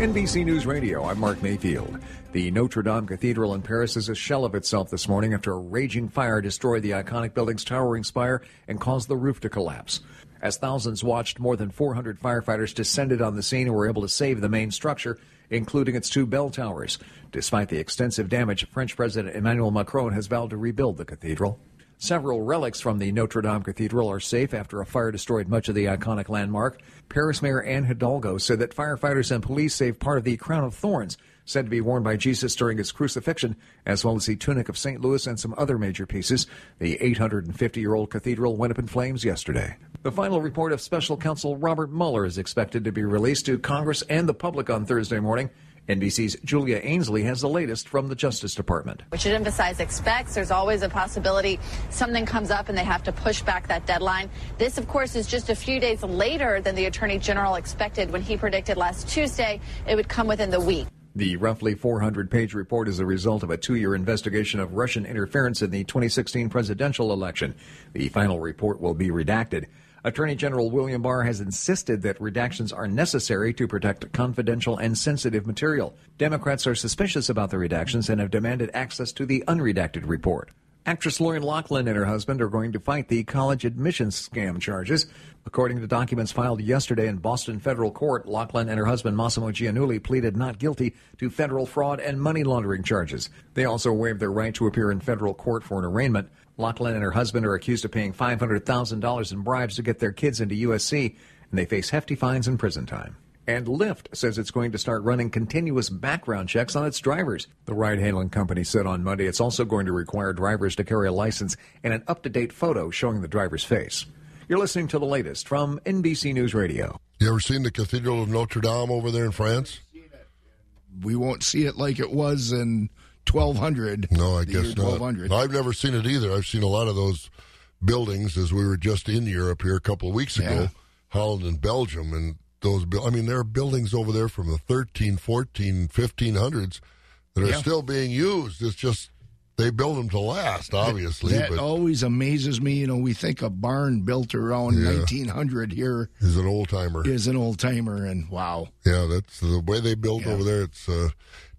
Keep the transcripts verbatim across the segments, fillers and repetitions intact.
N B C News Radio, I'm Mark Mayfield. The Notre Dame Cathedral in Paris is a shell of itself this morning after a raging fire destroyed the iconic building's towering spire and caused the roof to collapse. As thousands watched, more than four hundred firefighters descended on the scene and were able to save the main structure, including its two bell towers. Despite the extensive damage, French President Emmanuel Macron has vowed to rebuild the cathedral. Several relics from the Notre Dame Cathedral are safe after a fire destroyed much of the iconic landmark. Paris Mayor Anne Hidalgo said that firefighters and police saved part of the crown of thorns, said to be worn by Jesus during his crucifixion, as well as the tunic of Saint Louis and some other major pieces. The eight hundred fifty-year-old cathedral went up in flames yesterday. The final report of special counsel Robert Mueller is expected to be released to Congress and the public on Thursday morning. N B C's Julia Ainsley has the latest from the Justice Department. We should emphasize expects. There's always a possibility something comes up and they have to push back that deadline. This, of course, is just a few days later than the Attorney General expected when he predicted last Tuesday it would come within the week. The roughly four hundred page report is the result of a two-year investigation of Russian interference in the twenty sixteen presidential election. The final report will be redacted. Attorney General William Barr has insisted that redactions are necessary to protect confidential and sensitive material. Democrats are suspicious about the redactions and have demanded access to the unredacted report. Actress Lori Loughlin and her husband are going to fight the college admissions scam charges. According to documents filed yesterday in Boston federal court, Loughlin and her husband Massimo Gianulli pleaded not guilty to federal fraud and money laundering charges. They also waived their right to appear in federal court for an arraignment. Loughlin and her husband are accused of paying five hundred thousand dollars in bribes to get their kids into U S C, and they face hefty fines and prison time. And Lyft says it's going to start running continuous background checks on its drivers. The ride-hailing company said on Monday it's also going to require drivers to carry a license and an up-to-date photo showing the driver's face. You're listening to the latest from N B C News Radio. You ever seen the Cathedral of Notre Dame over there in France? We won't see it like it was in twelve hundred. No, I guess not. I've never seen it either. I've seen a lot of those buildings as we were just in Europe here a couple of weeks ago, yeah. Holland and Belgium, and those, I mean, there are buildings over there from the thirteen, fourteen, fifteen hundreds that are yeah. still being used. It's just they build them to last, obviously. That, that but, always amazes me. You know, we think a barn built around yeah, nineteen hundred here is an old-timer. Is an old-timer, and wow. Yeah, that's the way they build yeah. over there. It's uh,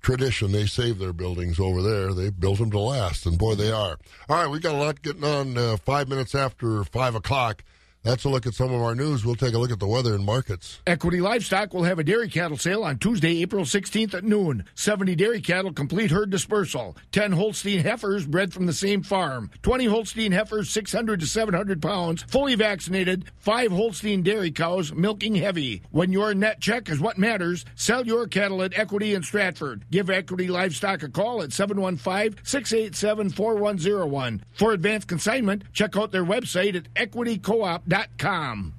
tradition. They save their buildings over there. They built them to last, and boy, they are. All right, we've got a lot getting on uh, five minutes after five o'clock. That's a look at some of our news. We'll take a look at the weather and markets. Equity Livestock will have a dairy cattle sale on Tuesday, April sixteenth at noon. seventy dairy cattle complete herd dispersal. ten Holstein heifers bred from the same farm. twenty Holstein heifers, six hundred to seven hundred pounds, fully vaccinated. five Holstein dairy cows, milking heavy. When your net check is what matters, sell your cattle at Equity in Stratford. Give Equity Livestock a call at seven one five, six eight seven, four one zero one. For advanced consignment, check out their website at equity co op dot com.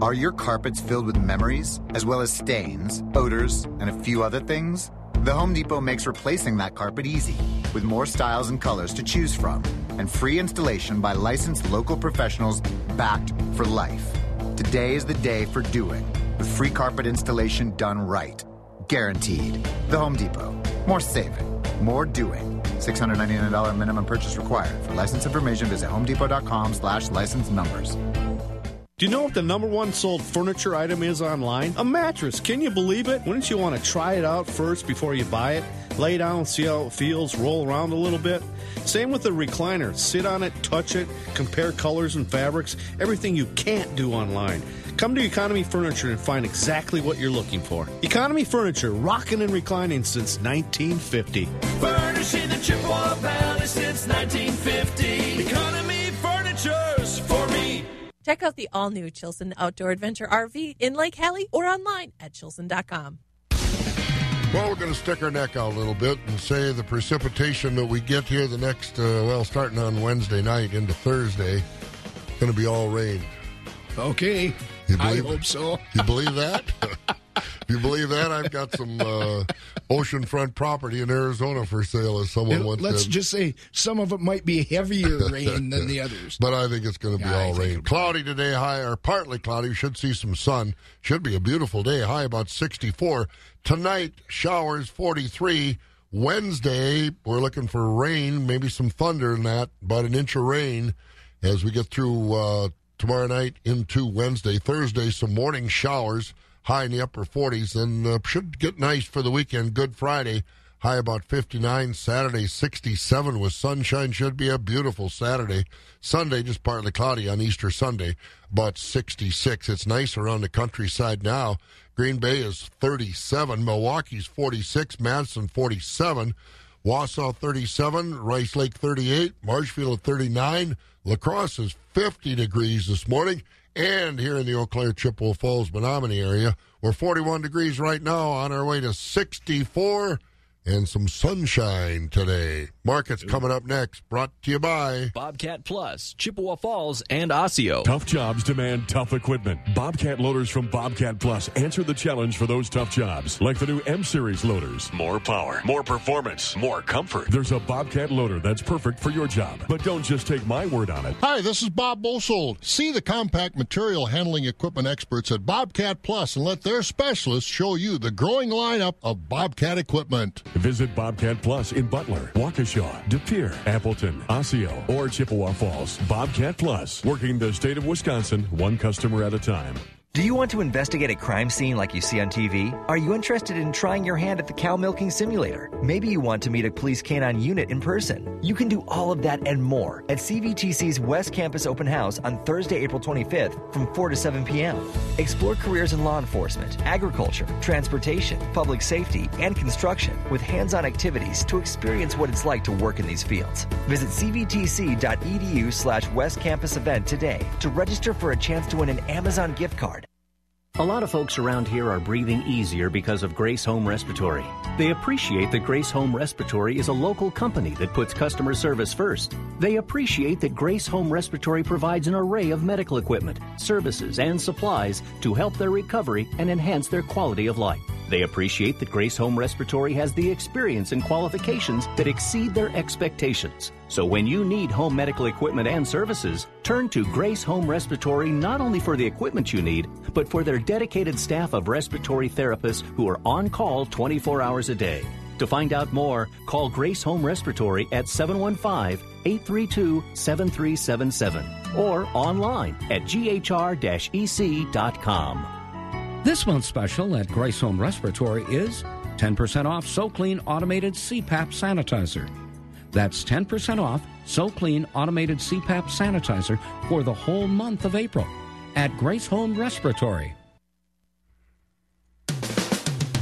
Are your carpets filled with memories, as well as stains, odors, and a few other things? The Home Depot makes replacing that carpet easy, with more styles and colors to choose from, and free installation by licensed local professionals backed for life. Today is the day for doing, with free carpet installation done right. Guaranteed. The Home Depot. More saving, more doing. six hundred ninety-nine dollars minimum purchase required. For license information, visit home depot dot com slash license numbers. Do you know what the number one sold furniture item is online? A mattress. Can you believe it? Wouldn't you want to try it out first before you buy it? Lay down, see how it feels, roll around a little bit. Same with the recliner. Sit on it, touch it, compare colors and fabrics, everything you can't do online. Come to Economy Furniture and find exactly what you're looking for. Economy Furniture, rocking and reclining since nineteen fifty. Furnishing the Chippewa Valley since nineteen fifty. Economy Furniture's for me. Check out the all-new Chilson Outdoor Adventure R V in Lake Halley or online at chilson dot com. Well, we're going to stick our neck out a little bit and say the precipitation that we get here the next, uh, well, starting on Wednesday night into Thursday, it's going to be all rain. Okay. You I hope it? so. You believe that? You believe that? I've got some uh, oceanfront property in Arizona for sale, as someone once said. Let's just say some of it might be heavier rain than the others. But I think it's going to be yeah, all I rain. Cloudy good. today, high or partly cloudy. We should see some sun. Should be a beautiful day, high about sixty-four. Tonight, showers forty-three. Wednesday, we're looking for rain, maybe some thunder in that, about an inch of rain as we get through uh tomorrow night into Wednesday. Thursday, some morning showers, high in the upper forties, and uh, should get nice for the weekend. Good Friday, high about fifty-nine. Saturday, sixty-seven with sunshine. Should be a beautiful Saturday. Sunday, just partly cloudy on Easter Sunday, but sixty-six. It's nice around the countryside now. Green Bay is thirty-seven. Milwaukee's forty-six. Madison, forty-seven. Wausau, thirty-seven. Rice Lake, thirty-eight. Marshfield, thirty-nine. La Crosse is fifty degrees this morning. And here in the Eau Claire, Chippewa Falls, Menominee area, we're forty-one degrees right now, on our way to sixty-four and some sunshine today. Market's coming up next, brought to you by Bobcat Plus, Chippewa Falls, and Osseo. Tough jobs demand tough equipment. Bobcat loaders from Bobcat Plus answer the challenge for those tough jobs, like the new M-Series loaders. More power, more performance, more comfort. There's a Bobcat loader that's perfect for your job. But don't just take my word on it. Hi, this is Bob Bosold. See the compact material handling equipment experts at Bobcat Plus and let their specialists show you the growing lineup of Bobcat equipment. Visit Bobcat Plus in Butler, Waukesha, De Pere, Appleton, Osseo, or Chippewa Falls. Bobcat Plus, working the state of Wisconsin, one customer at a time. Do you want to investigate a crime scene like you see on T V? Are you interested in trying your hand at the cow milking simulator? Maybe you want to meet a police canine unit in person. You can do all of that and more at C V T C's West Campus Open House on Thursday, April twenty-fifth from four to seven p.m. Explore careers in law enforcement, agriculture, transportation, public safety, and construction with hands-on activities to experience what it's like to work in these fields. Visit cvtc.edu slash West Campus event today to register for a chance to win an Amazon gift card. A lot of folks around here are breathing easier because of Grace Home Respiratory. They appreciate that Grace Home Respiratory is a local company that puts customer service first. They appreciate that Grace Home Respiratory provides an array of medical equipment, services, and supplies to help their recovery and enhance their quality of life. They appreciate that Grace Home Respiratory has the experience and qualifications that exceed their expectations. So when you need home medical equipment and services, turn to Grace Home Respiratory not only for the equipment you need, but for their dedicated staff of respiratory therapists who are on call twenty-four hours a day. To find out more, call Grace Home Respiratory at seven one five, eight three two, seven three seven seven or online at g h r dash e c dot com. This month's special at Grace Home Respiratory is ten percent off SoClean Automated C PAP Sanitizer. That's ten percent off SoClean Automated C PAP Sanitizer for the whole month of April at Grace Home Respiratory.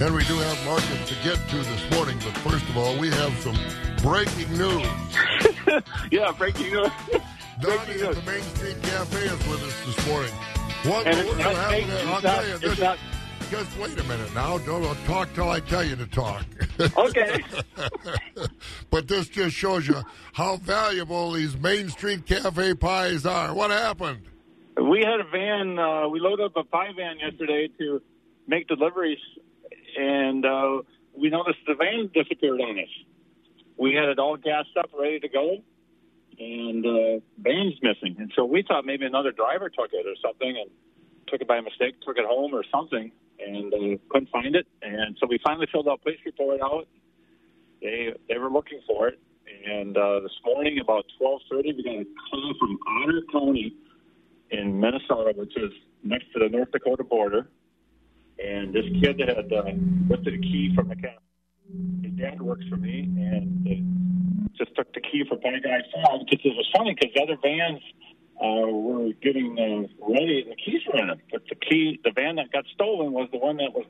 And we do have markets to get to this morning, but first of all, we have some breaking news. yeah, breaking news. Donnie at the Main Street Cafe is with us this morning. What and it's not fake. I'll tell you this. Just wait a minute now. Don't talk till I tell you to talk. Okay. But this just shows you how valuable these Main Street Cafe pies are. What happened? We had a van. Uh, we loaded up a pie van yesterday to make deliveries, and uh, we noticed the van disappeared on us. We had it all gassed up, ready to go. And uh, van's missing. And so we thought maybe another driver took it or something and took it by mistake, took it home or something, and uh, couldn't find it. And so we finally filled out police report out. They they were looking for it. And uh, this morning about twelve thirty, we got a call from Otter County in Minnesota, which is next to the North Dakota border. And this kid had uh, lifted a key from the cat. His dad works for me, and they just took the key for Pie Guy Falls, because it was funny because the other vans uh, were getting uh, ready and the keys were in them. But the key, the van that got stolen was the one that was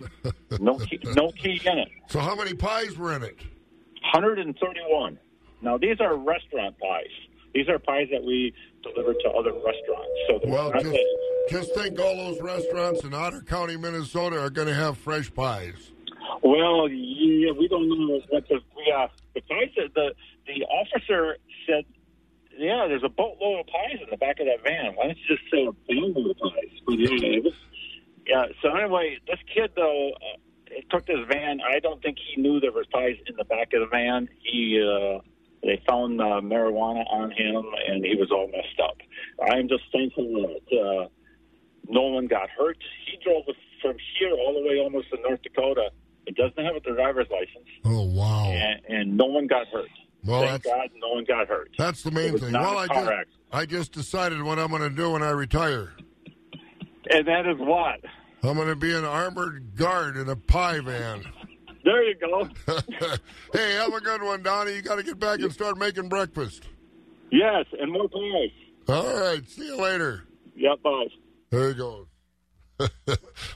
blocked. No key, no key in it. So how many pies were in it? one hundred thirty-one. Now, these are restaurant pies. These are pies that we deliver to other restaurants. So the well, just, just think all those restaurants in Otter County, Minnesota are going to have fresh pies. Well, yeah, we don't know what the we uh, the guy said. The the officer said, "Yeah, there's a boatload of pies in the back of that van. Why don't you just say a boatload of pies?" But yeah, it was, yeah. So anyway, this kid though, uh, it took this van. I don't think he knew there was pies in the back of the van. He uh, they found uh, marijuana on him, and he was all messed up. I'm just thankful that uh, no one got hurt. He drove from here all the way almost to North Dakota. It doesn't have a driver's license. Oh, wow. And, and no one got hurt. Well, Thank God no one got hurt. That's the main thing. Well, I just, I just decided what I'm going to do when I retire. And that is what? I'm going to be an armored guard in a pie van. There you go. Hey, have a good one, Donnie. You got to get back and start making breakfast. Yes, and more pies. All right. See you later. Yeah, bye. There you go.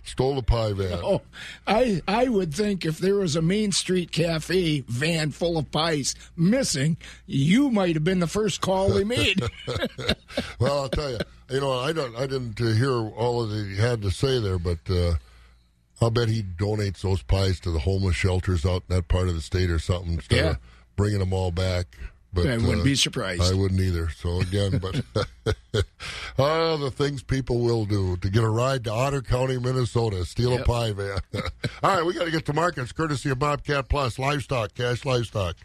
Stole the pie van. Oh, I I would think if there was a Main Street Cafe van full of pies missing, you might have been the first call they made. Well, I'll tell you, you know, I don't, I didn't hear all of that he had to say there, but uh, I'll bet he donates those pies to the homeless shelters out in that part of the state or something instead yeah. of bringing them all back. But, I wouldn't uh, be surprised. I wouldn't either. So, again, but oh, the things people will do to get a ride to Otter County, Minnesota, steal yep. a pie van. All right, we got to get to markets, courtesy of Bobcat Plus, livestock, cash livestock.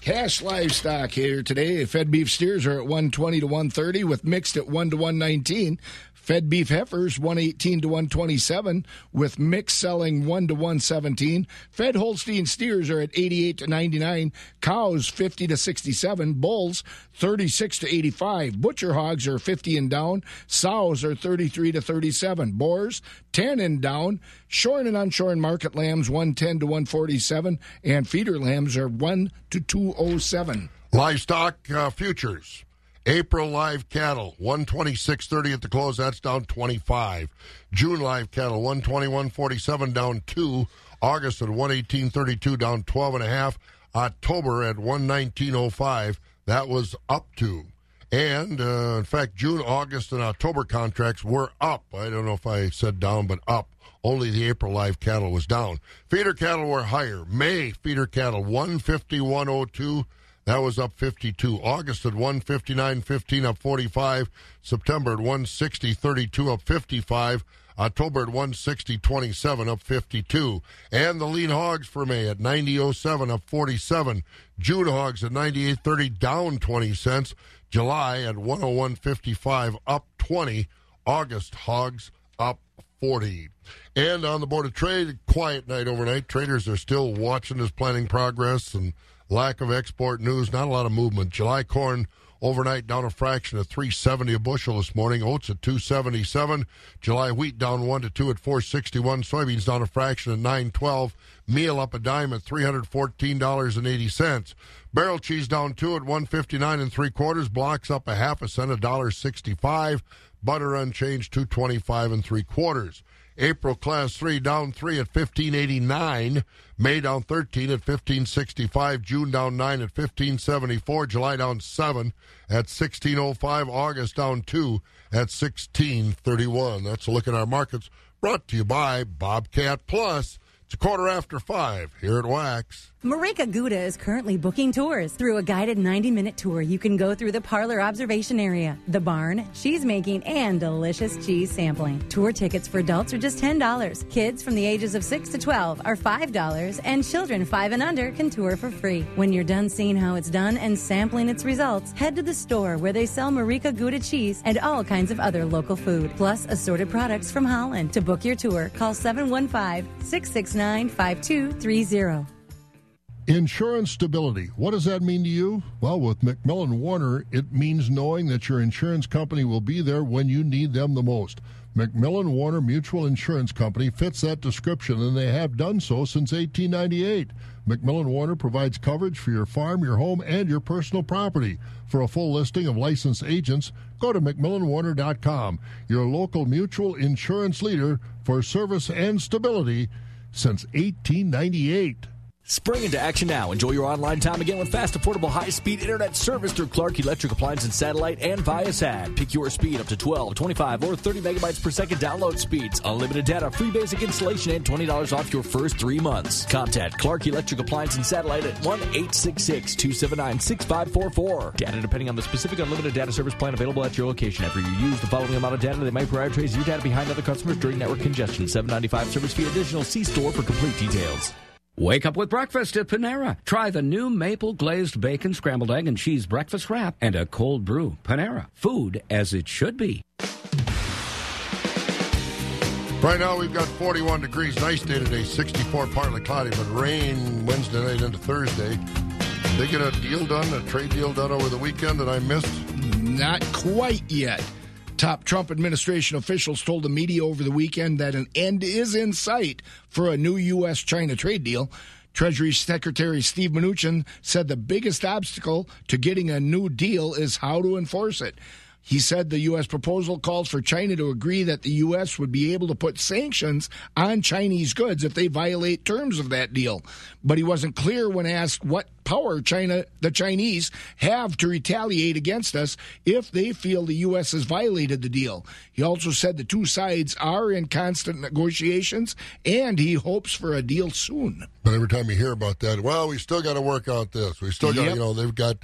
Cash livestock here today. Fed beef steers are at one twenty to one thirty with mixed at one to one nineteen. Fed beef heifers one eighteen to one twenty-seven with mixed selling one to one seventeen. Fed Holstein steers are at eighty-eight to ninety-nine. Cows fifty to sixty-seven. Bulls thirty-six to eighty-five. Butcher hogs are fifty and down. Sows are thirty-three to thirty-seven. Boars ten and down. Shorn and unshorn market lambs one ten to one forty-seven, and feeder lambs are one to two oh seven. Livestock uh, futures. April live cattle, one twenty-six thirty at the close. That's down twenty-five. June live cattle, one twenty-one forty-seven, down two. August at one eighteen thirty-two, down twelve and a half. October at one nineteen oh five. That was up two. And, uh, in fact, June, August, and October contracts were up. I don't know if I said down, but up. Only the April live cattle was down. Feeder cattle were higher. May feeder cattle, one fifty-one oh two. That was up fifty-two. August at one fifty-nine fifteen, up forty-five. September at one sixty thirty-two, up fifty-five. October at one sixty twenty-seven, up fifty-two. And the lean hogs for May at ninety oh seven, up forty-seven. June hogs at ninety-eight thirty, down twenty cents. July at one oh one fifty-five, up twenty. August hogs up forty. And on the Board of Trade, quiet night overnight. Traders are still watching this planning progress and lack of export news, not a lot of movement. July corn overnight down a fraction at three seventy a bushel this morning. Oats at two seventy-seven. July wheat down one to two at four sixty-one. Soybeans down a fraction at nine twelve. Meal up a dime at three hundred fourteen dollars and eighty cents. Barrel cheese down two at one fifty-nine and three quarters. Blocks up a half a cent, one sixty-five. Butter unchanged, two twenty-five and three quarters. April class three down three at fifteen eighty-nine. May down thirteen at fifteen sixty-five. June down nine at fifteen seventy-four. July down seven at sixteen oh five. August down two at sixteen thirty-one. That's a look at our markets, brought to you by Bobcat Plus. It's a quarter after five here at Wax. Marika Gouda is currently booking tours. Through a guided ninety-minute tour, you can go through the parlor observation area, the barn, cheese making, and delicious cheese sampling. Tour tickets for adults are just ten dollars. Kids from the ages of six to twelve are five dollars, and children five and under can tour for free. When you're done seeing how it's done and sampling its results, head to the store where they sell Marika Gouda cheese and all kinds of other local food, plus assorted products from Holland. To book your tour, call seven one five, six six nine, five two three zero. Insurance stability. What does that mean to you? Well, with McMillan Warner, it means knowing that your insurance company will be there when you need them the most. McMillan Warner Mutual Insurance Company fits that description, and they have done so since eighteen ninety-eight. McMillan Warner provides coverage for your farm, your home, and your personal property. For a full listing of licensed agents, go to mcmillan warner dot com. Your local mutual insurance leader for service and stability since eighteen ninety-eight. Spring into action now. Enjoy your online time again with fast, affordable, high-speed internet service through Clark Electric Appliance and Satellite and Viasat. Pick your speed up to twelve, twenty-five, or thirty megabytes per second download speeds. Unlimited data, free basic installation, and twenty dollars off your first three months. Contact Clark Electric Appliance and Satellite at one eight six six, two seven nine, six five four four. Data depending on the specific unlimited data service plan available at your location. After you use the following amount of data, they might prioritize your data behind other customers during network congestion. seven dollars and ninety-five cents service fee additional. See store for complete details. Wake up with breakfast at Panera. Try the new maple glazed bacon scrambled egg and cheese breakfast wrap and a cold brew. Panera, food as it should be. Right now we've got forty-one degrees. Nice day today, sixty-four, partly cloudy, but rain Wednesday night into Thursday. Did they get a deal done, a trade deal done over the weekend that I missed? Not quite yet. Top Trump administration officials told the media over the weekend that an end is in sight for a new U S China trade deal. Treasury Secretary Steve Mnuchin said the biggest obstacle to getting a new deal is how to enforce it. He said the U S proposal calls for China to agree that the U S would be able to put sanctions on Chinese goods if they violate terms of that deal. But he wasn't clear when asked what power China, the Chinese have to retaliate against us if they feel the U S has violated the deal. He also said the two sides are in constant negotiations, and he hopes for a deal soon. But every time you hear about that, well, we still got to work out this. We still got, yep. you know, they've got...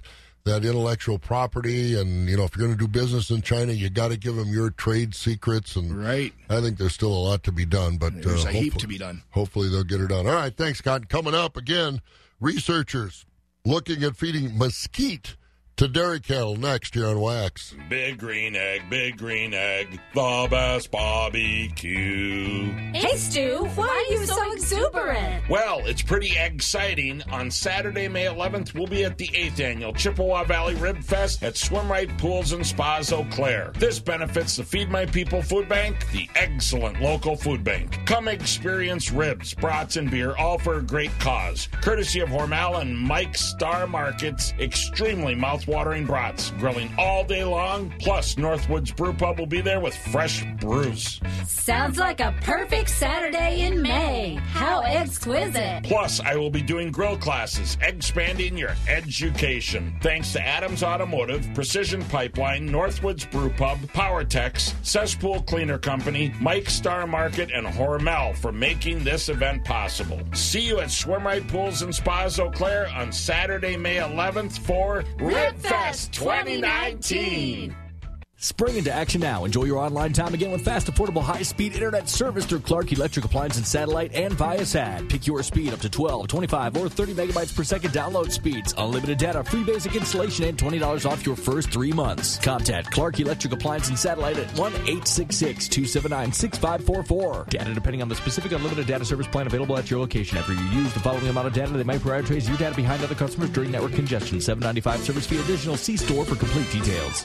that intellectual property, and, you know, if you're going to do business in China, you got to give them your trade secrets. And right. I think there's still a lot to be done. But There's uh, a heap to be done. Hopefully they'll get it done. All right, thanks, Cotton. Coming up, again, researchers looking at feeding mesquite to dairy cattle next here on Wax. Big green egg, big green egg, the best barbecue. Hey, Stu, why are you so exuberant? Well, it's pretty exciting. On Saturday, May eleventh, we'll be at the eighth Annual Chippewa Valley Rib Fest at Swim Right Pools and Spas Eau Claire. This benefits the Feed My People Food Bank, the excellent local food bank. Come experience ribs, brats, and beer, all for a great cause. Courtesy of Hormel and Mike's Star Markets, extremely mouthful. Watering brats, grilling all day long, plus Northwoods Brew Pub will be there with fresh brews. Sounds like a perfect Saturday in May. How exquisite. Plus, I will be doing grill classes, expanding your education. Thanks to Adams Automotive, Precision Pipeline, Northwoods Brew Pub, PowerTex, Cesspool Cleaner Company, Mike's Star Market, and Hormel for making this event possible. See you at Swim Right Pools and Spas Eau Claire on Saturday, May eleventh for Rip Fest twenty nineteen. Spring into action now. Enjoy your online time again with fast, affordable, high-speed internet service through Clark Electric Appliance and Satellite and Viasat. Pick your speed up to twelve, twenty-five, or thirty megabytes per second download speeds. Unlimited data, free basic installation, and twenty dollars off your first three months. Contact Clark Electric Appliance and Satellite at one eight six six, two seven nine, six five four four. Data depending on the specific unlimited data service plan available at your location. After you use the following amount of data, they might prioritize your data behind other customers during network congestion. seven dollars and ninety-five cents service fee additional. See store for complete details.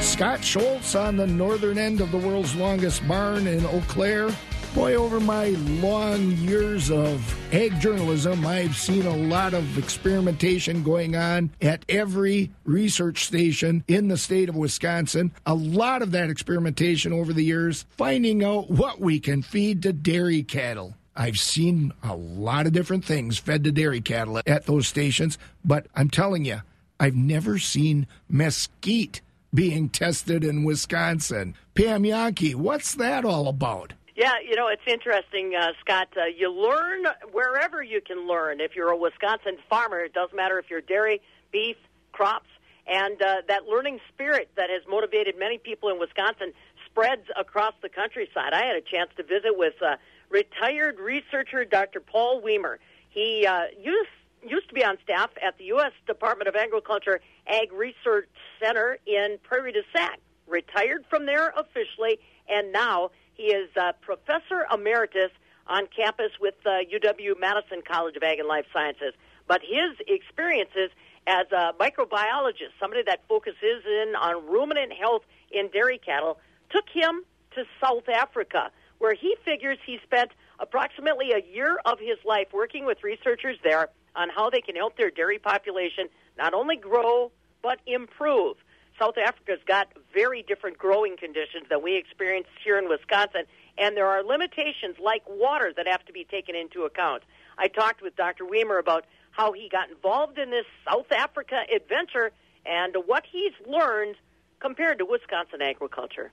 Scott Schultz on the northern end of the world's longest barn in Eau Claire. Boy, over my long years of ag journalism, I've seen a lot of experimentation going on at every research station in the state of Wisconsin. A lot of that experimentation over the years, finding out what we can feed to dairy cattle. I've seen a lot of different things fed to dairy cattle at those stations, but I'm telling you, I've never seen mesquite being tested in Wisconsin. Pam Yonke, what's that all about? Yeah, you know, it's interesting, uh, Scott. Uh, you learn wherever you can learn. If you're a Wisconsin farmer, it doesn't matter if you're dairy, beef, crops, and uh, that learning spirit that has motivated many people in Wisconsin spreads across the countryside. I had a chance to visit with uh, retired researcher Doctor Paul Weimer. He uh, used used to be on staff at the U S Department of Agriculture Ag Research Center in Prairie du Sac, retired from there officially, and now he is uh, Professor Emeritus on campus with uh, U W-Madison College of Ag and Life Sciences. But his experiences as a microbiologist, somebody that focuses in on ruminant health in dairy cattle, took him to South Africa, where he figures he spent approximately a year of his life working with researchers there on how they can help their dairy population not only grow, but improve. South Africa's got very different growing conditions than we experience here in Wisconsin, and there are limitations like water that have to be taken into account. I talked with Doctor Weimer about how he got involved in this South Africa adventure and what he's learned compared to Wisconsin agriculture.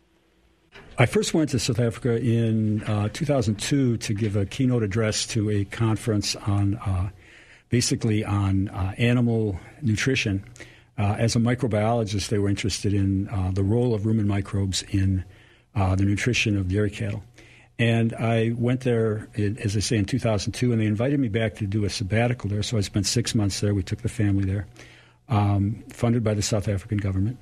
I first went to South Africa in uh, two thousand two to give a keynote address to a conference on uh, basically on uh, animal nutrition. Uh, as a microbiologist, they were interested in uh, the role of rumen microbes in uh, the nutrition of dairy cattle. And I went there, in, as I say, in two thousand two, and they invited me back to do a sabbatical there. So I spent six months there. We took the family there, um, funded by the South African government.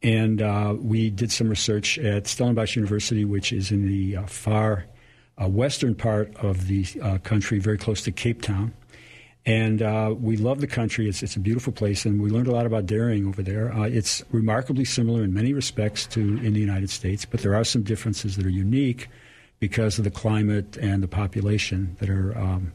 And uh, we did some research at Stellenbosch University, which is in the uh, far uh, western part of the uh, country, very close to Cape Town. And uh, we love the country. It's it's a beautiful place, and we learned a lot about dairying over there. Uh, it's remarkably similar in many respects to in the United States, but there are some differences that are unique because of the climate and the population that are um,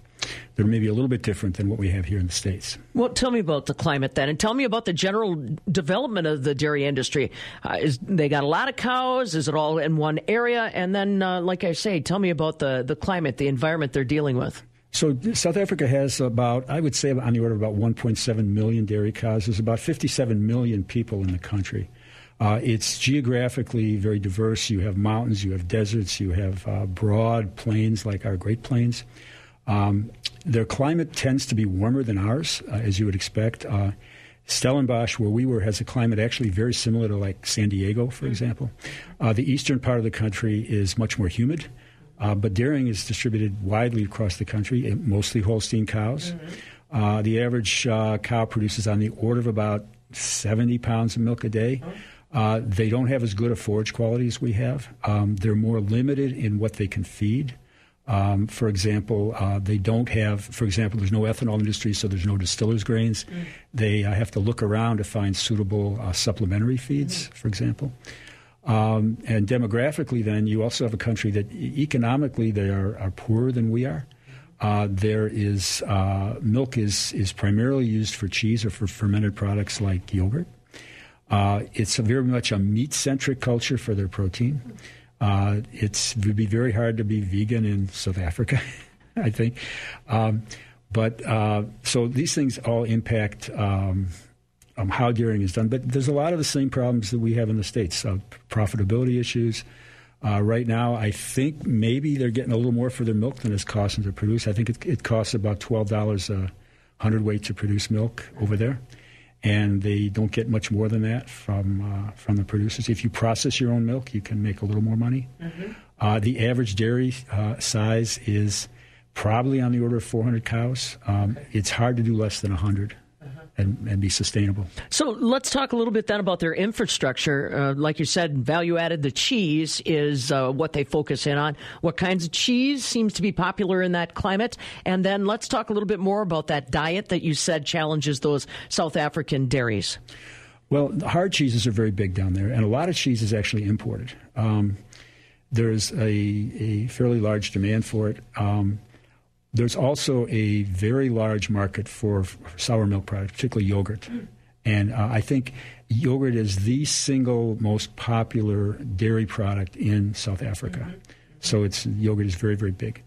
that are maybe a little bit different than what we have here in the States. Well, tell me about the climate then, and tell me about the general development of the dairy industry. Uh, is they got a lot of cows? Is it all in one area? And then, uh, like I say, tell me about the, the climate, the environment they're dealing with. So South Africa has about, I would say on the order of about one point seven million dairy cows. There's about fifty-seven million people in the country. Uh, it's geographically very diverse. You have mountains, you have deserts, you have uh, broad plains like our Great Plains. Um, their climate tends to be warmer than ours, uh, as you would expect. Uh, Stellenbosch, where we were, has a climate actually very similar to like San Diego, for mm-hmm. example. Uh, the eastern part of the country is much more humid. Uh, but dairying is distributed widely across the country, mostly Holstein cows. Mm-hmm. uh, the average uh, cow produces on the order of about seventy pounds of milk a day. Uh, they don't have as good a forage quality as we have. Um, they're more limited in what they can feed. Um, for example, uh, they don't have, for example, there's no ethanol industry, so there's no distillers grains. Mm-hmm. They uh, have to look around to find suitable uh, supplementary feeds, mm-hmm. for example. Um, and demographically, then, you also have a country that economically they are, are poorer than we are. Uh, there is uh, milk is, is primarily used for cheese or for fermented products like yogurt. Uh, it's a very much a meat-centric culture for their protein. Uh, it's, it would be very hard to be vegan in South Africa, I think. Um, but uh, so these things all impact um Um, how dairying is done. But there's a lot of the same problems that we have in the States, uh, profitability issues. Uh, right now, I think maybe they're getting a little more for their milk than it's costing to produce. I think it, it costs about twelve dollars a hundredweight to produce milk over there, and they don't get much more than that from uh, from the producers. If you process your own milk, you can make a little more money. Mm-hmm. Uh, the average dairy uh, size is probably on the order of four hundred cows. Um, it's hard to do less than one hundred. And, and be sustainable. So let's talk a little bit then about their infrastructure. Uh, like you said, value added, the cheese is uh, what they focus in on. What kinds of cheese seems to be popular in that climate? And then let's talk a little bit more about that diet that you said challenges those South African dairies. Well, the hard cheeses are very big down there, and a lot of cheese is actually imported. Um, there's a, a fairly large demand for it. Um, There's also a very large market for sour milk products, particularly yogurt. And uh, I think yogurt is the single most popular dairy product in South Africa. Mm-hmm. So it's yogurt is very, very big.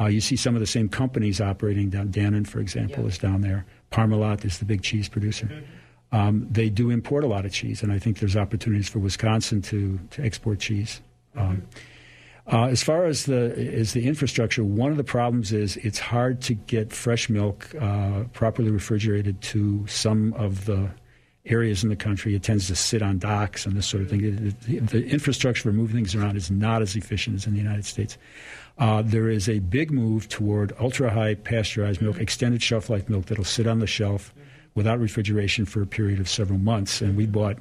Uh, you see some of the same companies operating down. Dannon, for example, yeah. is down there. Parmalat is the big cheese producer. Mm-hmm. Um, they do import a lot of cheese, and I think there's opportunities for Wisconsin to, to export cheese. Um, mm-hmm. Uh, as far as the as the infrastructure, one of the problems is it's hard to get fresh milk uh, properly refrigerated to some of the areas in the country. It tends to sit on docks and this sort of thing. It, the, the infrastructure for moving things around is not as efficient as in the United States. Uh, there is a big move toward ultra-high pasteurized milk, extended shelf-life milk that'll sit on the shelf without refrigeration for a period of several months, and we bought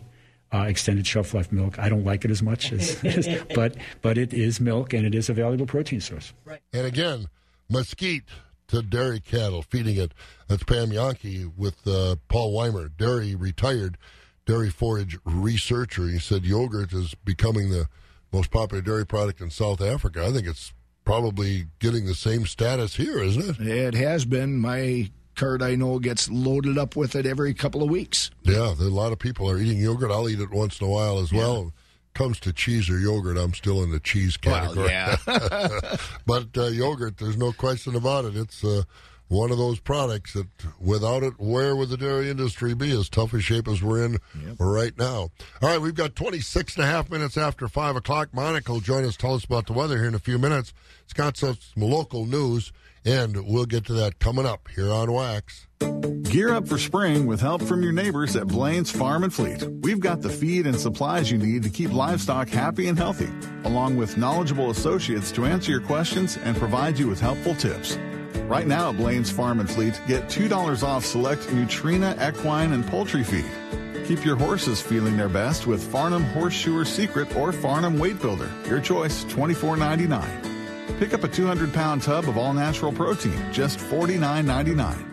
Uh, extended shelf life milk. I don't like it as much, as, as, but but it is milk and it is a valuable protein source. Right. And again, mesquite to dairy cattle, feeding it. That's Pam Yonke with uh, Paul Weimer, dairy retired dairy forage researcher. He said yogurt is becoming the most popular dairy product in South Africa. I think it's probably getting the same status here, isn't it? It has been. My cart, I know, gets loaded up with it every couple of weeks. Yeah, a lot of people are eating yogurt. I'll eat it once in a while as yeah. well. Comes to cheese or yogurt, I'm still in the cheese category. Well, yeah. But uh, yogurt, there's no question about it. It's uh, one of those products that without it, where would the dairy industry be? As tough a shape as we're in yep. right now. All right, we've got twenty-six and a half minutes after five o'clock. Monica will join us, tell us about the weather here in a few minutes. It's got some local news. And we'll get to that coming up here on Wax. Gear up for spring with help from your neighbors at Blaine's Farm and Fleet. We've got the feed and supplies you need to keep livestock happy and healthy, along with knowledgeable associates to answer your questions and provide you with helpful tips. Right now at Blaine's Farm and Fleet, get two dollars off select Nutrena equine and poultry feed. Keep your horses feeling their best with Farnham Horseshoer Secret or Farnham Weight Builder. Your choice, twenty-four ninety-nine. Pick up a two hundred pound tub of all-natural protein, just forty-nine ninety-nine.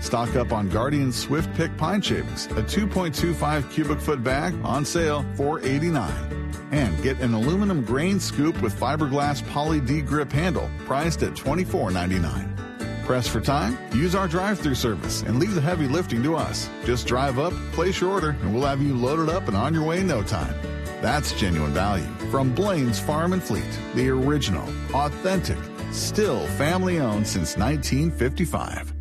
Stock up on Guardian Swift Pick Pine Shavings, a two point two five cubic foot bag on sale for four dollars and eighty-nine cents. And get an aluminum grain scoop with fiberglass poly D grip handle priced at twenty-four ninety-nine. Pressed for time? Use our drive-thru service and leave the heavy lifting to us. Just drive up, place your order, and we'll have you loaded up and on your way in no time. That's genuine value from Blaine's Farm and Fleet, the original, authentic, still family-owned since nineteen fifty-five.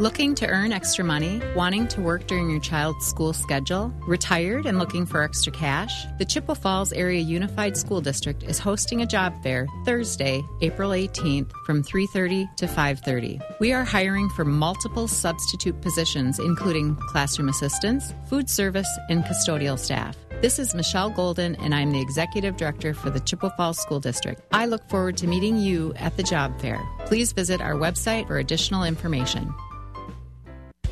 Looking to earn extra money? Wanting to work during your child's school schedule? Retired and looking for extra cash? The Chippewa Falls Area Unified School District is hosting a job fair Thursday, April eighteenth from three thirty to five thirty. We are hiring for multiple substitute positions, including classroom assistants, food service, and custodial staff. This is Michelle Golden, and I'm the Executive Director for the Chippewa Falls School District. I look forward to meeting you at the job fair. Please visit our website for additional information.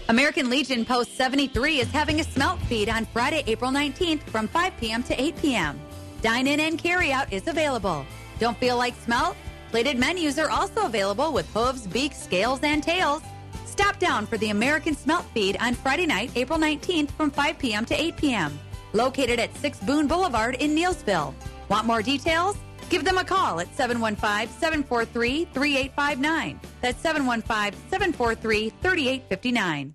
American Legion Post seventy-three is having a smelt feed on Friday, April nineteenth from five p.m. to eight p.m. Dine-in and carry-out is available. Don't feel like smelt? Plated menus are also available with hooves, beaks, scales, and tails. Stop down for the American Smelt Feed on Friday night, April nineteenth from five p.m. to eight p.m. Located at six Boone Boulevard in Neillsville. Want more details? Give them a call at seven one five, seven four three, three eight five nine. That's seven one five, seven four three, three eight five nine.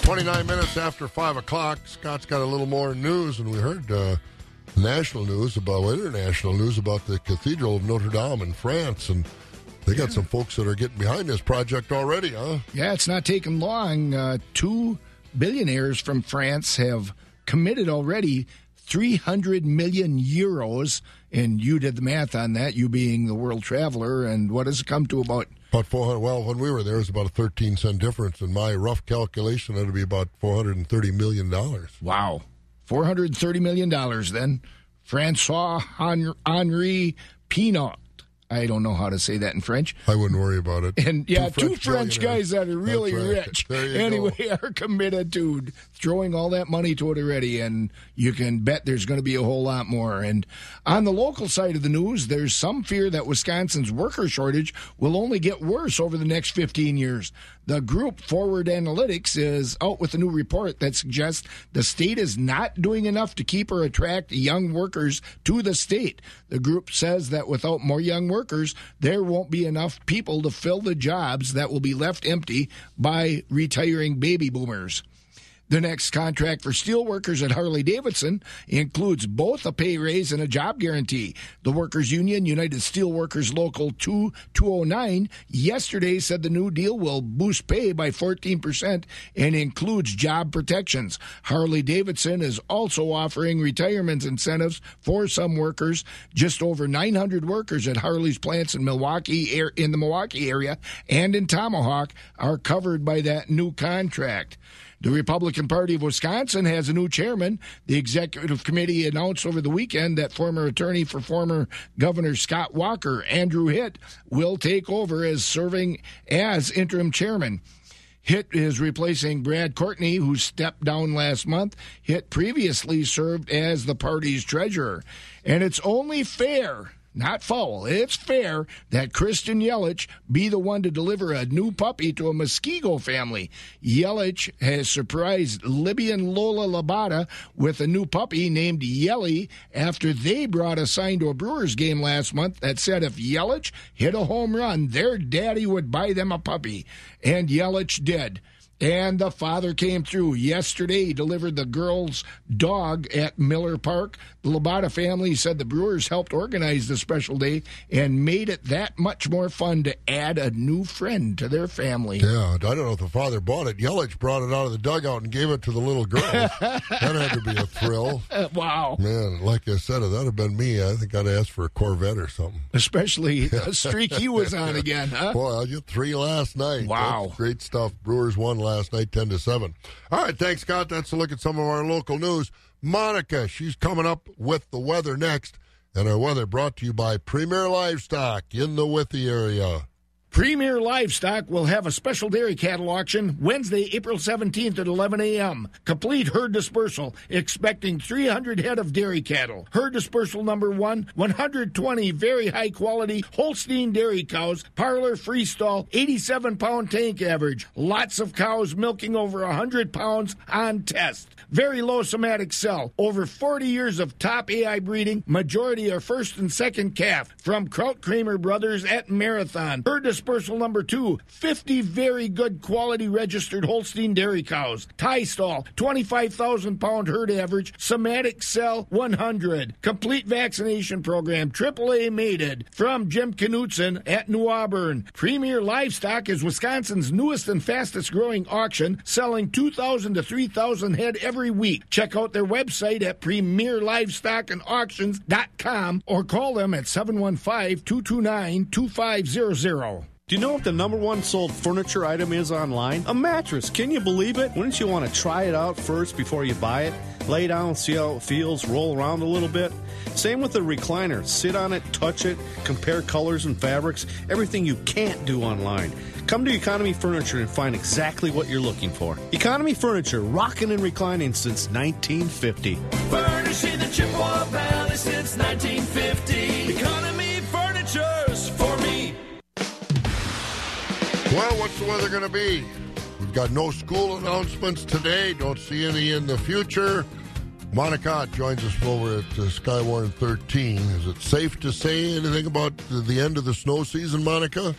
twenty-nine minutes after five o'clock, Scott's got a little more news, and we heard uh, national news, about well, international news about the Cathedral of Notre Dame in France, and they got yeah. some folks that are getting behind this project already, huh? Yeah, it's not taking long. Uh, two billionaires from France have committed already three hundred million euros, and you did the math on that, you being the world traveler, and what does it come to about? About four hundred. Well, when we were there, it was about a thirteen cent difference. In my rough calculation, that would be about four hundred thirty million dollars. Wow. four hundred thirty million dollars then. Francois Henri Pinault. I don't know how to say that in French. I wouldn't worry about it. And yeah, two French, two French guys that are really rich anyway go. are committed to throwing all that money toward it already, and you can bet there's going to be a whole lot more. And on the local side of the news, there's some fear that Wisconsin's worker shortage will only get worse over the next fifteen years. The group Forward Analytics is out with a new report that suggests the state is not doing enough to keep or attract young workers to the state. The group says that without more young workers, there won't be enough people to fill the jobs that will be left empty by retiring baby boomers. The next contract for steel workers at Harley-Davidson includes both a pay raise and a job guarantee. The workers' union, United Steelworkers Local two two oh nine, yesterday said the new deal will boost pay by fourteen percent and includes job protections. Harley-Davidson is also offering retirement incentives for some workers. Just over nine hundred workers at Harley's plants in Milwaukee, in the Milwaukee area and in Tomahawk are covered by that new contract. The Republican Party of Wisconsin has a new chairman. The executive committee announced over the weekend that former attorney for former Governor Scott Walker, Andrew Hitt, will take over as serving as interim chairman. Hitt is replacing Brad Courtney, who stepped down last month. Hitt previously served as the party's treasurer. And it's only fair, not foul, it's fair that Christian Yelich be the one to deliver a new puppy to a Muskego family. Yelich has surprised Libby and Lola Labata with a new puppy named Yelly after they brought a sign to a Brewers game last month that said if Yelich hit a home run, their daddy would buy them a puppy. And Yelich did. And the father came through. Yesterday, he delivered the girl's dog at Miller Park. The Labata family said the Brewers helped organize the special day and made it that much more fun to add a new friend to their family. Yeah, I don't know if the father bought it. Yelich brought it out of the dugout and gave it to the little girl. That had to be a thrill. Wow. Man, like I said, if that would have been me, I think I'd ask for a Corvette or something. Especially the streak he was on again, huh? Boy, I get three last night. Wow. That's great stuff. Brewers won last night, ten to seven. All right, thanks, Scott. That's a look at some of our local news. Monica, she's coming up with the weather next, and our weather brought to you by Premier Livestock in the Withy area. Premier Livestock will have a special dairy cattle auction Wednesday, April seventeenth at eleven a.m. Complete herd dispersal, expecting three hundred head of dairy cattle. Herd dispersal number one, one hundred twenty very high-quality Holstein dairy cows, parlor freestall, eighty-seven pound tank average. Lots of cows milking over one hundred pounds on test. Very low somatic cell. Over forty years of top A I breeding. Majority are first and second calf from Kraut-Kramer Brothers at Marathon. Herd dispersal number two, fifty very good quality registered Holstein dairy cows. Tie stall, twenty-five thousand pound herd average, somatic cell one hundred. Complete vaccination program, triple A mated from Jim Knutson at New Auburn. Premier Livestock is Wisconsin's newest and fastest growing auction, selling two thousand to three thousand head every week. Check out their website at premier livestock and auctions dot com or call them at seven one five, two two nine, two five zero zero. Do you know what the number one sold furniture item is online? A mattress. Can you believe it? Wouldn't you want to try it out first before you buy it? Lay down, see how it feels, roll around a little bit. Same with the recliner. Sit on it, touch it, compare colors and fabrics, everything you can't do online. Come to Economy Furniture and find exactly what you're looking for. Economy Furniture, rocking and reclining since nineteen fifty. Furnishing the Chippewa Valley since nineteen fifty. Economy Furniture's for me. Well, what's the weather going to be? We've got no school announcements today. Don't see any in the future. Monica joins us over at uh, Skywarn thirteen. Is it safe to say anything about the end of the snow season, Monica?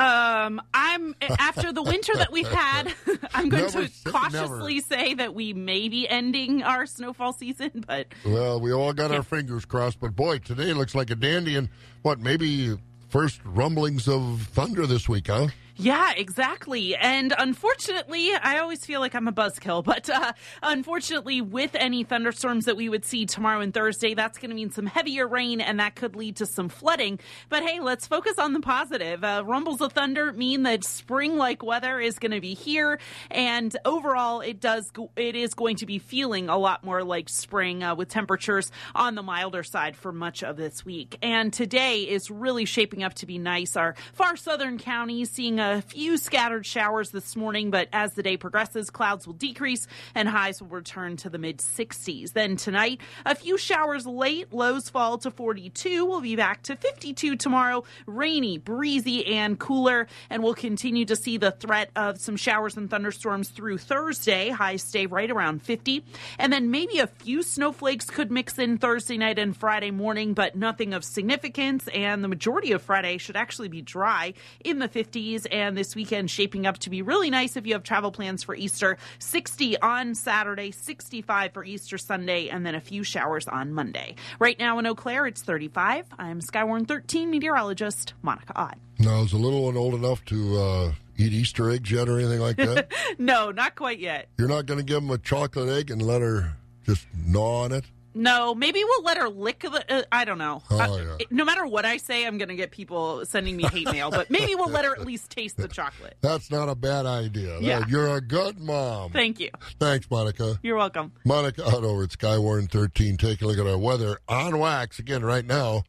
Um, I'm after the winter that we've had, I'm going never, to cautiously never. say that we may be ending our snowfall season. But well, we all got yeah. our fingers crossed. But boy, today looks like a dandy, and what maybe first rumblings of thunder this week, huh? Yeah, exactly. And unfortunately, I always feel like I'm a buzzkill, but uh, unfortunately, with any thunderstorms that we would see tomorrow and Thursday, that's going to mean some heavier rain, and that could lead to some flooding. But hey, let's focus on the positive. Uh, rumbles of thunder mean that spring-like weather is going to be here, and overall, it does go- it is going to be feeling a lot more like spring, uh, with temperatures on the milder side for much of this week. And today is really shaping up to be nice. Our far southern counties seeing a A few scattered showers this morning, but as the day progresses, clouds will decrease and highs will return to the mid sixties. Then tonight, a few showers late, lows fall to forty-two. We'll be back to fifty-two tomorrow, rainy, breezy, and cooler. And we'll continue to see the threat of some showers and thunderstorms through Thursday. Highs stay right around fifty. And then maybe a few snowflakes could mix in Thursday night and Friday morning, but nothing of significance. And the majority of Friday should actually be dry in the fifties. And this weekend shaping up to be really nice if you have travel plans for Easter. sixty on Saturday, sixty-five for Easter Sunday, and then a few showers on Monday. Right now in Eau Claire, it's thirty-five. I'm Skywarn thirteen meteorologist Monica Ott. Now, is the little one old enough to uh, eat Easter eggs yet or anything like that? No, not quite yet. You're not going to give them a chocolate egg and let her just gnaw on it? No, maybe we'll let her lick the, uh, I don't know. Oh, uh, yeah. No matter what I say, I'm going to get people sending me hate mail, but maybe we'll let her at least taste the chocolate. That's not a bad idea. Yeah. You're a good mom. Thank you. Thanks, Monica. You're welcome. Monica out over at Skywarn thirteen. Take a look at our weather on wax. Again, right now,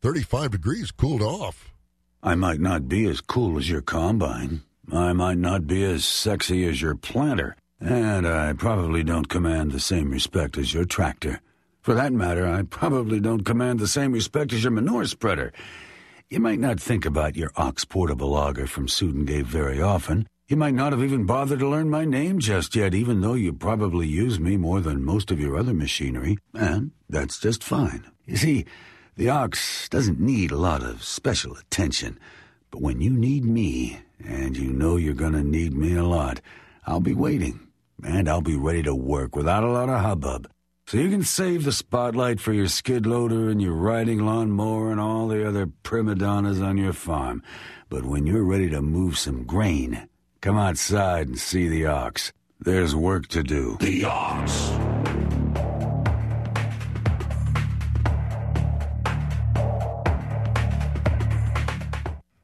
thirty-five degrees, cooled off. I might not be as cool as your combine. I might not be as sexy as your planter. And I probably don't command the same respect as your tractor. For that matter, I probably don't command the same respect as your manure spreader. You might not think about your ox portable auger from Sudan-Gave very often. You might not have even bothered to learn my name just yet, even though you probably use me more than most of your other machinery, and that's just fine. You see, the ox doesn't need a lot of special attention, but when you need me, and you know you're going to need me a lot, I'll be waiting, and I'll be ready to work without a lot of hubbub, so you can save the spotlight for your skid loader and your riding lawnmower and all the other prima donnas on your farm. But when you're ready to move some grain, come outside and see the ox. There's work to do. The ox.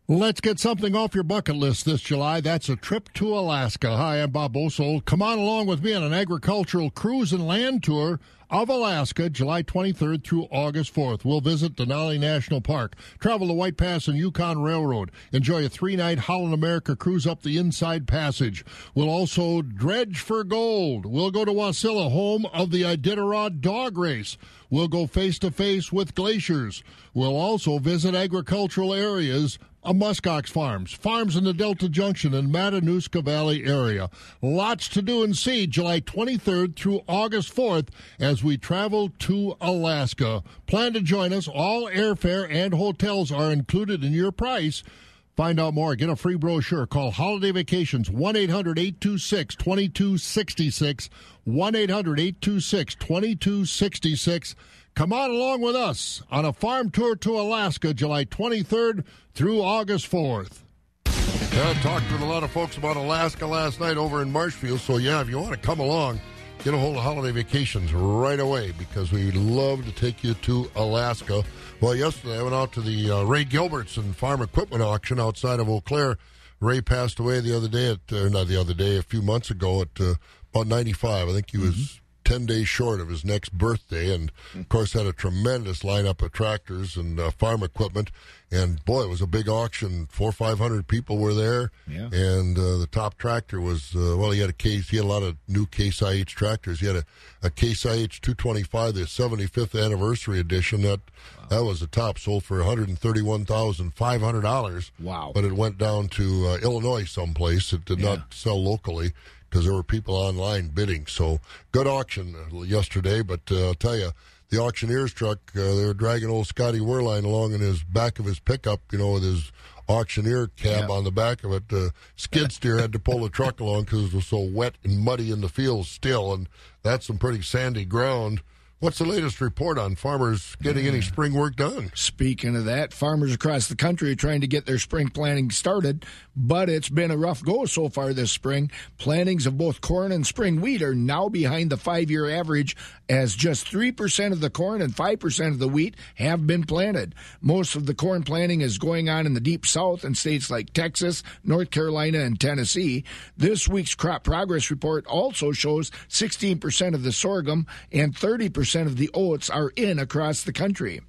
Let's get something off your bucket list this July. That's a trip to Alaska. Hi, I'm Bob Bosold. Come on along with me on an agricultural cruise and land tour of Alaska, July twenty-third through August fourth. We'll visit Denali National Park, travel the White Pass and Yukon Railroad, enjoy a three-night Holland America cruise up the Inside Passage. We'll also dredge for gold. We'll go to Wasilla, home of the Iditarod Dog Race. We'll go face-to-face with glaciers. We'll also visit agricultural areas of muskox farms, farms in the Delta Junction and Matanuska Valley area. Lots to do and see July twenty-third through August fourth as we travel to Alaska. Plan to join us. All airfare and hotels are included in your price. Find out more. Get a free brochure. Call Holiday Vacations, one eight hundred, eight two six, two two six six, one eight hundred, eight two six, two two six six. Come on along with us on a farm tour to Alaska, July twenty-third through August fourth. I talked with a lot of folks about Alaska last night over in Marshfield, so yeah, if you want to come along, get a hold of Holiday Vacations right away, because we'd love to take you to Alaska. Well, yesterday I went out to the uh, Ray Gilbertson Farm Equipment Auction outside of Eau Claire. Ray passed away the other day, at, uh, not the other day, a few months ago at uh, about ninety-five. I think he was mm-hmm. ten days short of his next birthday, and of course had a tremendous lineup of tractors and uh, farm equipment. And boy, it was a big auction. four or five hundred people were there. Yeah. And uh, the top tractor was, uh, well, he had a case, he had a lot of new Case I H tractors. He had a, a Case I H two twenty-five, the seventy-fifth anniversary edition. That wow. that was the top, sold for one hundred thirty-one thousand five hundred dollars. Wow. But it went down to uh, Illinois someplace. It did yeah. not sell locally, because there were people online bidding. So good auction yesterday, but uh, I'll tell you, the auctioneer's truck, uh, they were dragging old Scotty Werlein along in his back of his pickup, you know, with his auctioneer cab yeah. on the back of it. Uh, skid steer had to pull the truck along because it was so wet and muddy in the fields still, and that's some pretty sandy ground. What's the latest report on farmers getting any spring work done? Speaking of that, farmers across the country are trying to get their spring planting started, but it's been a rough go so far this spring. Plantings of both corn and spring wheat are now behind the five-year average, as just three percent of the corn and five percent of the wheat have been planted. Most of the corn planting is going on in the deep south in states like Texas, North Carolina, and Tennessee. This week's crop progress report also shows sixteen percent of the sorghum and thirty percent of the oats are in across the country.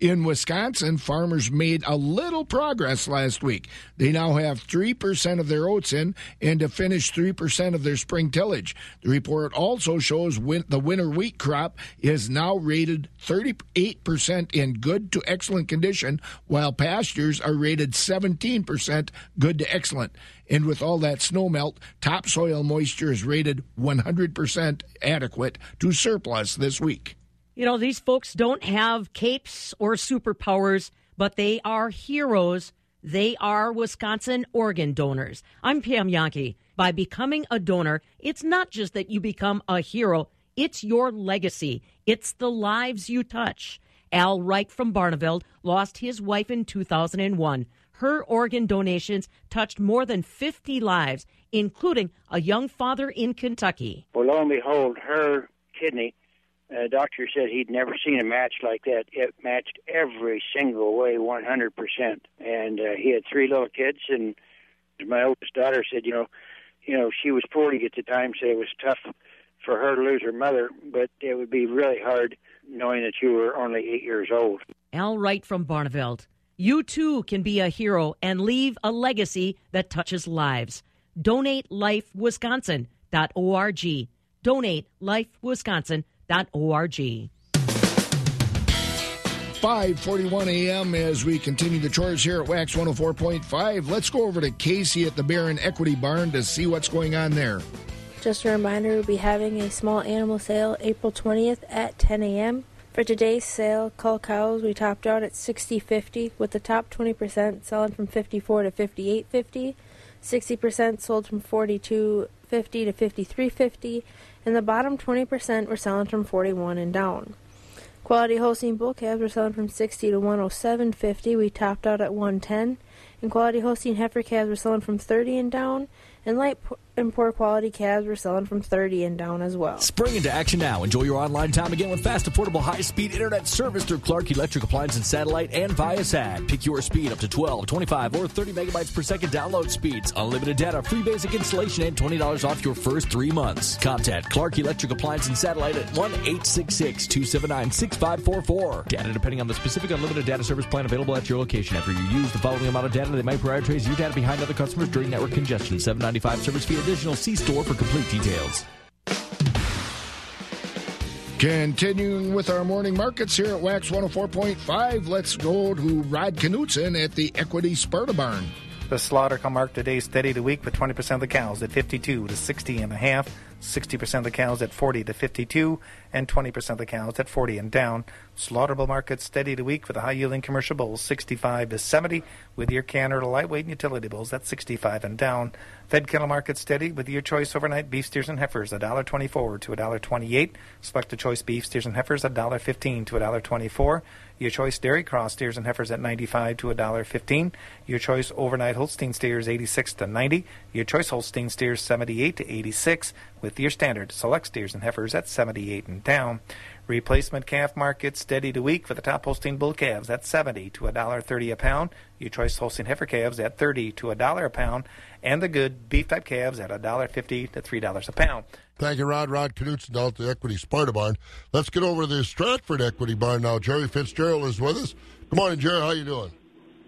In Wisconsin, farmers made a little progress last week. They now have three percent of their oats in, and to finish three percent of their spring tillage. The report also shows win- the winter wheat crop is now rated thirty-eight percent in good to excellent condition, while pastures are rated seventeen percent good to excellent. And with all that snow melt, topsoil moisture is rated one hundred percent adequate to surplus this week. You know, these folks don't have capes or superpowers, but they are heroes. They are Wisconsin organ donors. I'm Pam Yonke. By becoming a donor, it's not just that you become a hero. It's your legacy. It's the lives you touch. Al Reich from Barneveld lost his wife in two thousand one. Her organ donations touched more than fifty lives, including a young father in Kentucky. Well, lo and behold, her kidney... A uh, doctor said he'd never seen a match like that. It matched every single way, one hundred percent. And uh, he had three little kids, and my oldest daughter said, you know, you know, she was forty at the time, so it was tough for her to lose her mother, but it would be really hard knowing that you were only eight years old. Al Wright from Barneveld. You, too, can be a hero and leave a legacy that touches lives. donate life wisconsin dot org. donate life wisconsin dot org. five forty-one a.m. as we continue the chores here at Wax one oh four point five. Let's go over to Casey at the Barron Equity Barn to see what's going on there. Just a reminder, we'll be having a small animal sale April twentieth at ten a.m. For today's sale, cull cows, we topped out at sixty fifty, with the top twenty percent selling from fifty-four to fifty-eight fifty. sixty percent sold from forty-two fifty to fifty-three fifty, and the bottom twenty percent were selling from forty-one and down. Quality Holstein bull calves were selling from sixty to one oh seven fifty. We topped out at one ten. And quality Holstein heifer calves were selling from thirty and down. And light and poor quality calves were selling from thirty and down as well. Spring into action now. Enjoy your online time again with fast, affordable, high-speed internet service through Clark Electric Appliance and Satellite and Viasat. Pick your speed up to twelve, twenty-five, or thirty megabytes per second download speeds. Unlimited data, free basic installation, and twenty dollars off your first three months. Contact Clark Electric Appliance and Satellite at one eight six six, two seven nine, six five four four. Data depending on the specific unlimited data service plan available at your location. After you use the following amount of data, they might prioritize your data behind other customers during network congestion. seven dollars and ninety-five cents service fee additional. See store for complete details. Continuing with our morning markets here at Wax one oh four point five, let's go to Rod Knutson at the Equity Sparta Barn. The slaughter cow mark today steady to weak with twenty percent of the cows at fifty-two to sixty and a half, sixty percent of the cows at forty to fifty-two, and twenty percent of the cows at forty and down. Slaughterable markets steady to weak with the high-yielding commercial bulls sixty-five to seventy, with your canner to lightweight and utility bulls at sixty-five and down. Fed cattle market steady with your choice overnight beef steers and heifers one dollar twenty-four to one dollar twenty-eight. Select the choice beef steers and heifers one dollar fifteen to one dollar twenty-four. Your choice dairy cross steers and heifers at ninety-five to one dollar fifteen. Your choice overnight Holstein steers eighty-six to ninety. Your choice Holstein steers seventy-eight to eighty-six, with your standard select steers and heifers at seventy-eight and down. Replacement calf market steady to weak for the top Holstein bull calves at seventy to one dollar thirty a pound. Your choice Holstein heifer calves at thirty to one dollar a pound, and the good beef type calves at one dollar fifty to three dollars a pound. Thank you, Rod. Rod Knutson down at the Equity Sparta Barn. Let's get over to the Stratford Equity Barn now. Jerry Fitzgerald is with us. Good morning, Jerry. How you doing?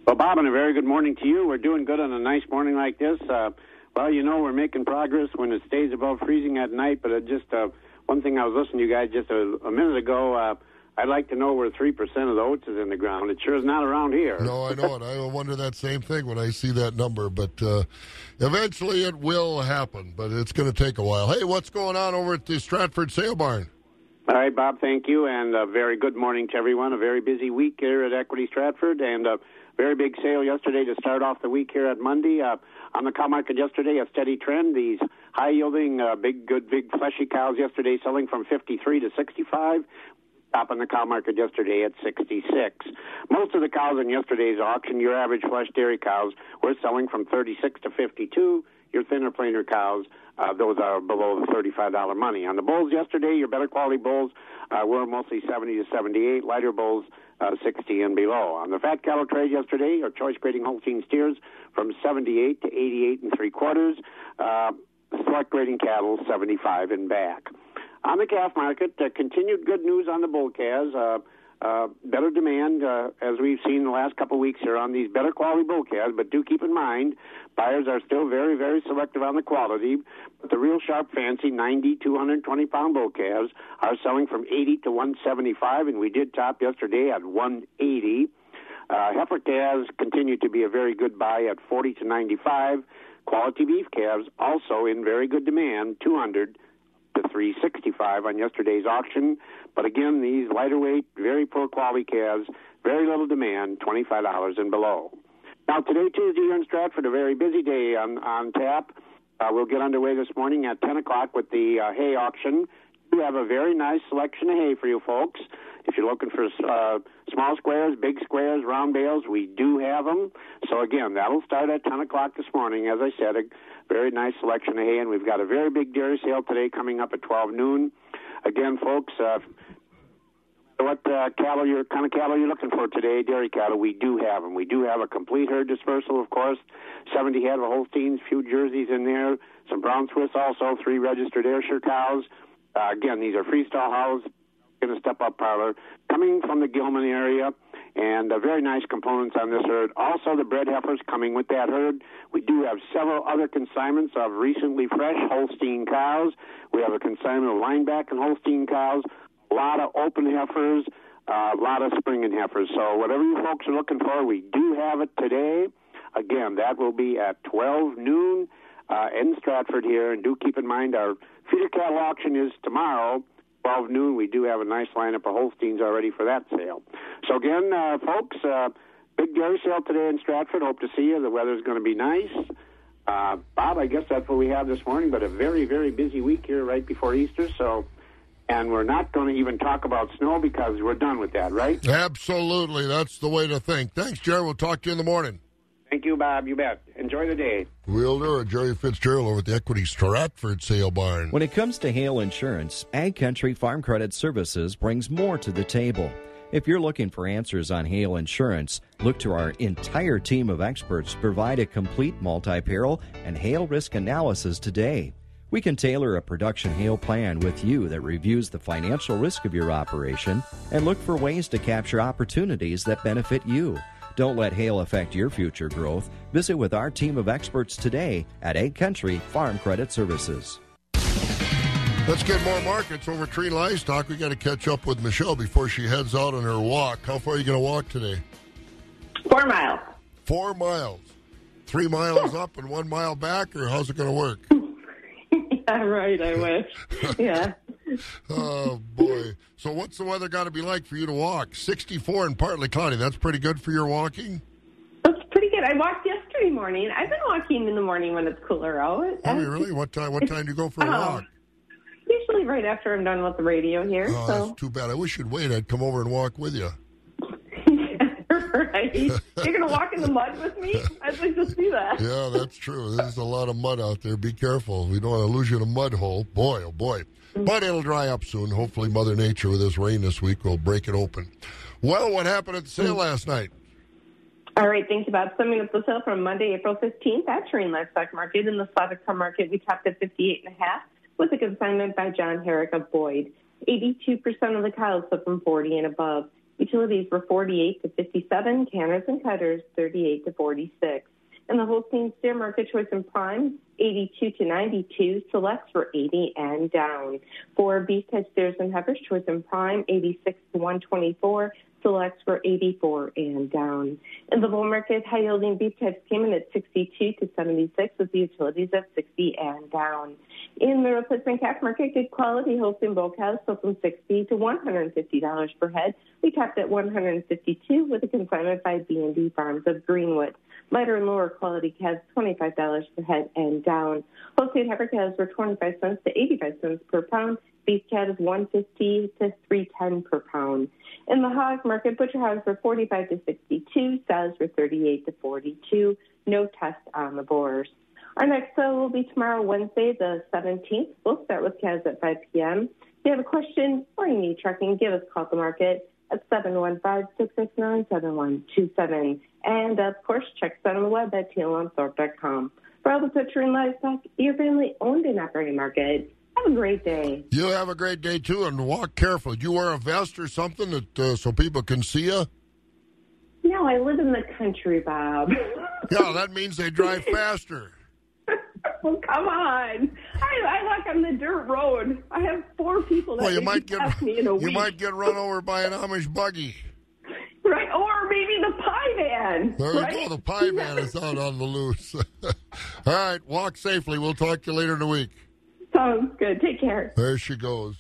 Well, Bob, and a very good morning to you. We're doing good on a nice morning like this. Uh, well, you know, we're making progress when it stays above freezing at night, but it just... Uh, One thing I was listening to you guys just a, a minute ago, uh, I'd like to know where three percent of the oats is in the ground. It sure is not around here. No, I know it. I wonder that same thing when I see that number. But uh, eventually it will happen, but it's going to take a while. Hey, what's going on over at the Stratford Sale Barn? All right, Bob, thank you, and a very good morning to everyone. A very busy week here at Equity Stratford, and a very big sale yesterday to start off the week here at Monday. Uh, on the cow market yesterday, a steady trend. These high-yielding, uh, big, good, big, fleshy cows yesterday selling from fifty-three to sixty-five. Top on the cow market yesterday at sixty-six. Most of the cows in yesterday's auction, your average flesh dairy cows, were selling from thirty-six to fifty-two. Your thinner, plainer cows, uh, those are below the thirty-five dollars money. On the bulls yesterday, your better quality bulls uh, were mostly seventy to seventy-eight. Lighter bulls, uh, sixty and below. On the fat cattle trade yesterday, your choice grading Holstein steers from seventy-eight to eighty-eight and three quarters. Uh, select grading cattle, seventy-five and back. On the calf market, uh, continued good news on the bull calves. Uh, uh, better demand, uh, as we've seen the last couple weeks here on these better quality bull calves. But do keep in mind, buyers are still very, very selective on the quality. But the real sharp, fancy ninety, two twenty pound bull calves are selling from eighty to one seventy-five, and we did top yesterday at one eighty. Uh, heifer calves continue to be a very good buy at forty to ninety-five. Quality beef calves also in very good demand, two hundred to three sixty-five on yesterday's auction. But again, these lighter weight, very poor quality calves, very little demand, twenty-five dollars and below. Now today, Tuesday, here in Stratford, a very busy day on, on tap. Uh, we'll get underway this morning at ten o'clock with the uh, hay auction. We have a very nice selection of hay for you folks. If you're looking for uh, small squares, big squares, round bales, we do have them. So, again, that'll start at ten o'clock this morning. As I said, a very nice selection of hay, and we've got a very big dairy sale today coming up at twelve noon. Again, folks, uh, what uh, cattle you're, kind of cattle you're looking for today, dairy cattle, we do have them. We do have a complete herd dispersal, of course, seventy head of Holsteins, few Jerseys in there, some brown Swiss also, three registered Ayrshire cows. Uh, again, these are freestyle hows. Going to step up parlor coming from the Gilman area, and uh, very nice components on this herd. Also, the bred heifers coming with that herd. We do have several other consignments of recently fresh Holstein cows. We have a consignment of lineback and Holstein cows, a lot of open heifers, uh, a lot of springing heifers. So, whatever you folks are looking for, we do have it today. Again, that will be at twelve noon uh, in Stratford here. And do keep in mind our feeder cattle auction is tomorrow. twelve noon, we do have a nice lineup of Holsteins already for that sale. So, again, uh, folks, uh, big dairy sale today in Stratford. Hope to see you. The weather's going to be nice. Uh, Bob, I guess that's what we have this morning, but a very, very busy week here right before Easter, so... And we're not going to even talk about snow because we're done with that, right? Absolutely. That's the way to think. Thanks, Jerry. We'll talk to you in the morning. Thank you, Bob. You bet. Enjoy the day. We'll do it. Jerry Fitzgerald over at the Equity Stratford Sale Barn. When it comes to hail insurance, Ag Country Farm Credit Services brings more to the table. If you're looking for answers on hail insurance, look to our entire team of experts to provide a complete multi-peril and hail risk analysis today. We can tailor a production hail plan with you that reviews the financial risk of your operation and look for ways to capture opportunities that benefit you. Don't let hail affect your future growth. Visit with our team of experts today at Ag Country Farm Credit Services. Let's get more markets over Tree Livestock. We got to catch up with Michelle before she heads out on her walk. How far are you going to walk today? Four miles. Four miles. Three miles up and one mile back, or how's it going to work? Right, I wish. Yeah. Oh, boy. So what's the weather got to be like for you to walk? sixty-four and partly cloudy. That's pretty good for your walking? That's pretty good. I walked yesterday morning. I've been walking in the morning when it's cooler out. Oh, really? What time What time do you go for a uh, walk? Usually right after I'm done with the radio here. Oh, so. That's too bad. I wish you'd wait. I'd come over and walk with you. Right. You're going to walk in the mud with me? I'd like to see that. Yeah, that's true. There's a lot of mud out there. Be careful. We don't want to lose you in a mud hole. Boy, oh boy. But it'll dry up soon. Hopefully Mother Nature with this rain this week will break it open. Well, what happened at the sale last night? All right, thank you, Bob. Summing up the sale from Monday, April fifteenth at Terrain Livestock Market. In the slaughter car market, we topped at fifty-eight and a half with a consignment by John Herrick of Boyd. eighty-two percent of the cows sold from forty and above. Utilities were forty-eight to fifty-seven, canners and cutters thirty-eight to forty-six. And the Holstein steer market, choice and prime eighty-two to ninety-two, selects were eighty and down. For beef head steers and heifers, choice and prime eighty-six to one twenty-four, selects were eighty-four and down. In the bull market, high yielding beef heads came in at sixty-two to seventy-six, with the utilities at sixty and down. In the replacement calf market, good quality Holstein bull cows sold from sixty to one hundred fifty dollars per head. We topped at one hundred fifty-two dollars with a consignment by B and D Farms of Greenwood. Lighter and lower quality calves, twenty-five dollars per head and down. Holstein heifer calves were twenty-five cents to eighty-five cents per pound. Beef calves one fifty to three ten per pound. In the hog market, butcher hogs were forty-five to sixty-two, sows were thirty-eight to forty-two. No test on the boars. Our next sale will be tomorrow, Wednesday, the seventeenth. We'll start with calves at five p.m. If you have a question or you need trucking, give us a call at the market at seven one five, six six nine, seven one two seven. And, of course, check us out on the web at t l m thorpe dot com. For all the butcher and livestock, your family owned and operating market. Have a great day. You have a great day, too, and walk carefully. Do you wear a vest or something that uh, so people can see you? No, I live in the country, Bob. Yeah, that means they drive faster. Well, come on. I, I walk on the dirt road. I have four people that well, you might get ask me in a you week. You might get run over by an Amish buggy. Right, or maybe the pie van. There right? you go. The pie van is out on the loose. All right, walk safely. We'll talk to you later in the week. Sounds good. Take care. There she goes.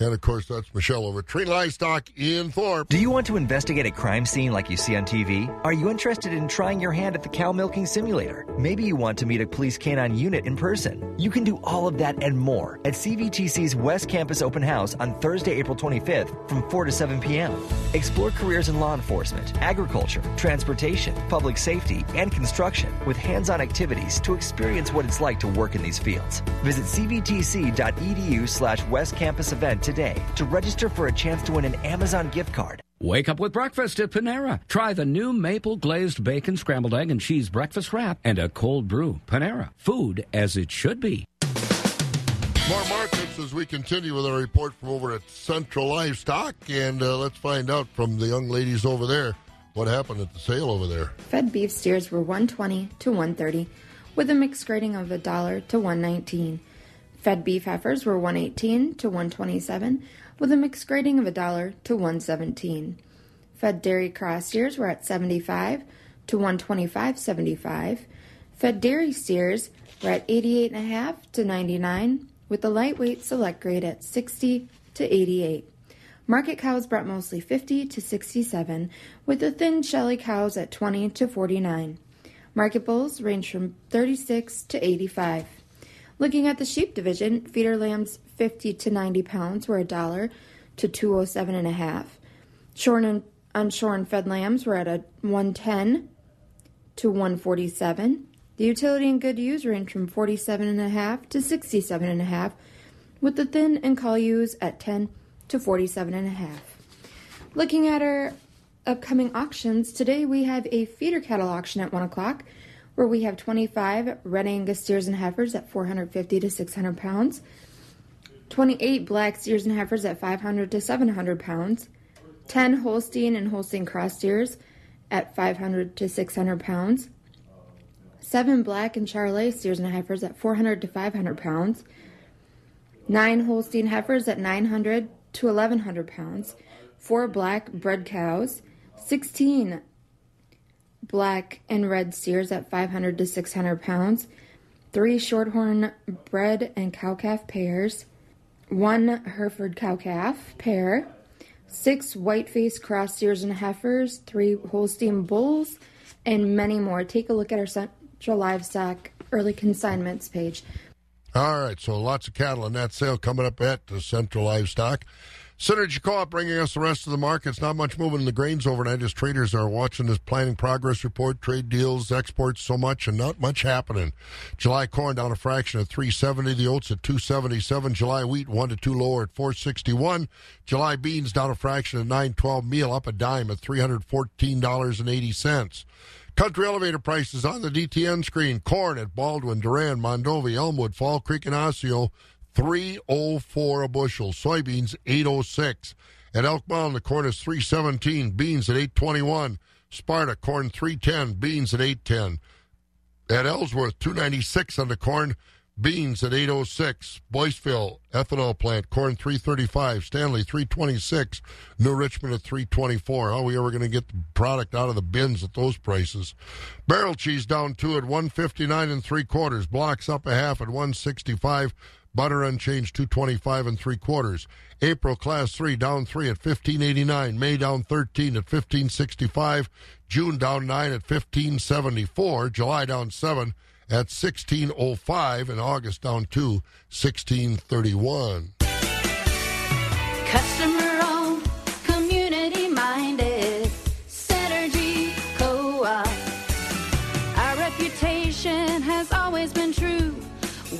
And, of course, that's Michelle over at Tree Livestock in Thorpe. Do you want to investigate a crime scene like you see on T V? Are you interested in trying your hand at the cow milking simulator? Maybe you want to meet a police canine unit in person. You can do all of that and more at C V T C's West Campus Open House on Thursday, April twenty-fifth from four to seven p.m. Explore careers in law enforcement, agriculture, transportation, public safety, and construction with hands-on activities to experience what it's like to work in these fields. Visit cvtc.edu slash West Campus event today to register for a chance to win an Amazon gift card. Wake up with breakfast at Panera. Try the new maple glazed bacon scrambled egg and cheese breakfast wrap and a cold brew. Panera, food as it should be. More markets as we continue with our report from over at Central Livestock, and uh, let's find out from the young ladies over there what happened at the sale over there. Fed beef steers were one twenty to one thirty with a mixed grading of a dollar to one nineteen. Fed beef heifers were one eighteen to one twenty-seven with a mixed grading of a dollar to one seventeen. Fed dairy cross steers were at seventy-five to one twenty-five seventy-five. Fed dairy steers were at eighty-eight and a half to ninety-nine with the lightweight select grade at sixty to eighty-eight. Market cows brought mostly fifty to sixty-seven with the thin shelly cows at twenty to forty-nine. Market bulls range from thirty-six to eighty-five. Looking at the sheep division, feeder lambs fifty to ninety pounds were a dollar to two oh seven and a half. Shorn and unshorn fed lambs were at a one ten to one forty-seven. The utility and good ewes range from forty-seven and a half to sixty-seven and a half, with the thin and cull ewes at ten to forty-seven and a half. Looking at our upcoming auctions, today we have a feeder cattle auction at one o'clock, where we have twenty-five red Angus steers and heifers at four hundred fifty to six hundred pounds, twenty-eight black steers and heifers at five hundred to seven hundred pounds, ten Holstein and Holstein cross steers at five hundred to six hundred pounds, seven black and Charolais steers and heifers at four hundred to five hundred pounds, nine Holstein heifers at nine hundred to eleven hundred pounds, four black bred cows, sixteen black and red steers at five hundred to six hundred pounds, three shorthorn bred and cow calf pairs, one Hereford cow calf pair, six white-faced cross steers and heifers, three Holstein bulls, and many more. Take a look at our Central Livestock Early Consignments page. All right, so lots of cattle in that sale coming up at the Central Livestock. Synergy Co-op bringing us the rest of the markets. Not much moving in the grains overnight as traders are watching this planning progress report, trade deals, exports so much, and not much happening. July corn down a fraction at three seventy, the oats at two seventy-seven, July wheat one to two lower at four sixty-one, July beans down a fraction at nine twelve, meal up a dime at three hundred fourteen dollars and eighty cents. Country elevator prices on the D T N screen. Corn at Baldwin, Durand, Mondovi, Elmwood, Fall Creek, and Osseo, three oh four a bushel. Soybeans, eight oh six. At Elk Mound, the corn is three seventeen. Beans at eight twenty-one. Sparta, corn three ten. Beans at eight ten. At Ellsworth, two ninety-six on the corn. Beans at eight oh six. Boyceville, ethanol plant, corn three thirty-five. Stanley, three twenty-six. New Richmond at three twenty-four. How are we ever going to get the product out of the bins at those prices? Barrel cheese down two at one fifty-nine and three quarters. Blocks up a half at one sixty-five. Butter unchanged, two twenty-five and three quarters. April class three down three at fifteen eighty-nine. May down thirteen at fifteen sixty-five. June down nine at fifteen seventy-four. July down seven at sixteen oh five, and August down to sixteen thirty-one. Customer-owned, community-minded, Synergy Co-op. Our reputation has always been true.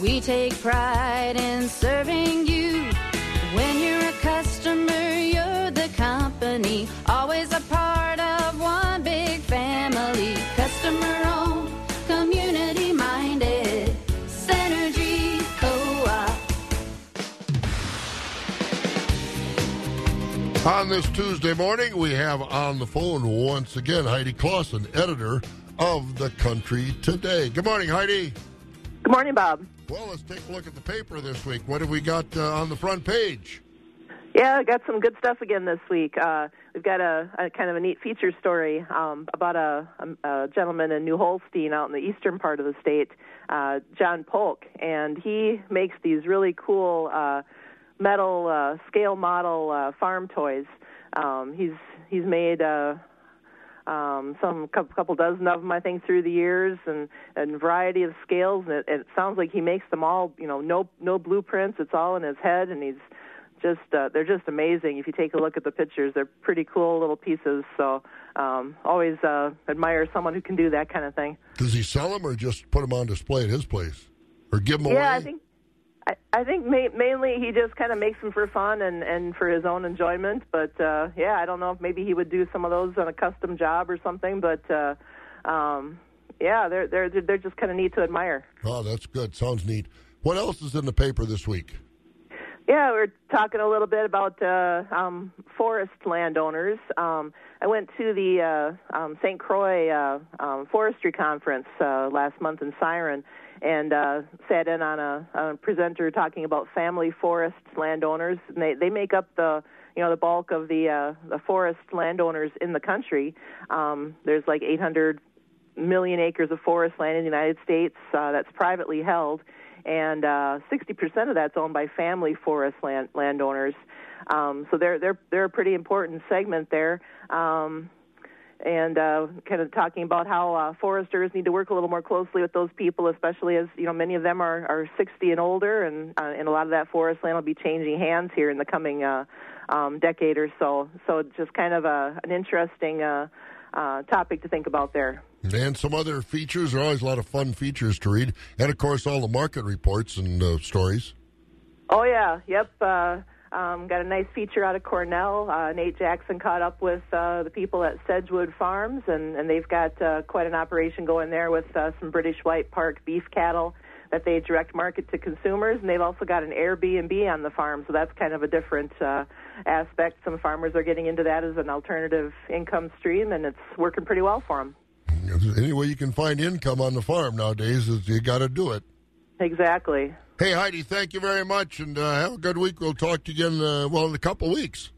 We take pride in serving you. When you're a customer, you're the company, always a part of one big family. Customer-owned, community-minded, Synergy Co-op. On this Tuesday morning, we have on the phone once again Heidi Clausen, editor of The Country Today. Good morning, Heidi. Good morning, Bob. Well, let's take a look at the paper this week. What have we got uh, on the front page? Yeah, I got some good stuff again this week. Uh, we've got a, a kind of a neat feature story um, about a, a, a gentleman in New Holstein out in the eastern part of the state, uh, John Polk, and he makes these really cool uh, metal uh, scale model uh, farm toys. Um, he's he's made uh, um, some couple dozen of them, I think, through the years, and a variety of scales. And it, it sounds like he makes them all. You know, no no blueprints. It's all in his head, and he's Just uh, they're just amazing. If you take a look at the pictures, they're pretty cool little pieces. So um, always uh, admire someone who can do that kind of thing. Does he sell them or just put them on display at his place, or give them yeah, away? Yeah, I think I, I think ma- mainly he just kind of makes them for fun and, and for his own enjoyment. But uh, yeah, I don't know if maybe he would do some of those on a custom job or something. But uh, um, yeah, they're they're they're just kind of neat to admire. Oh, that's good. Sounds neat. What else is in the paper this week? Yeah, we're talking a little bit about uh, um, forest landowners. Um, I went to the uh, um, Saint Croix uh, um, Forestry Conference uh, last month in Siren, and uh, sat in on a, a presenter talking about family forest landowners. And they they make up the you know the bulk of the uh, the forest landowners in the country. Um, there's like eight hundred million acres of forest land in the United States uh, that's privately held. And uh, sixty percent of that's owned by family forest land, landowners, um, so they're they're they're a pretty important segment there. Um, and uh, kind of talking about how uh, foresters need to work a little more closely with those people, especially as, you know, many of them are, are sixty and older, and uh, and a lot of that forest land will be changing hands here in the coming uh, um, decade or so. So just kind of a, an interesting uh, uh, topic to think about there. And some other features. There are always a lot of fun features to read. And, of course, all the market reports and uh, stories. Oh, yeah. Yep. Uh, um, got a nice feature out of Cornell. Uh, Nate Jackson caught up with uh, the people at Sedgewood Farms, and, and they've got uh, quite an operation going there with uh, some British White Park beef cattle that they direct market to consumers, and they've also got an Airbnb on the farm, so that's kind of a different uh, aspect. Some farmers are getting into that as an alternative income stream, and it's working pretty well for them. Any way you can find income on the farm nowadays, is you got to do it. Exactly. Hey, Heidi, thank you very much, and uh, have a good week. We'll talk to you again, uh, well, in a couple weeks.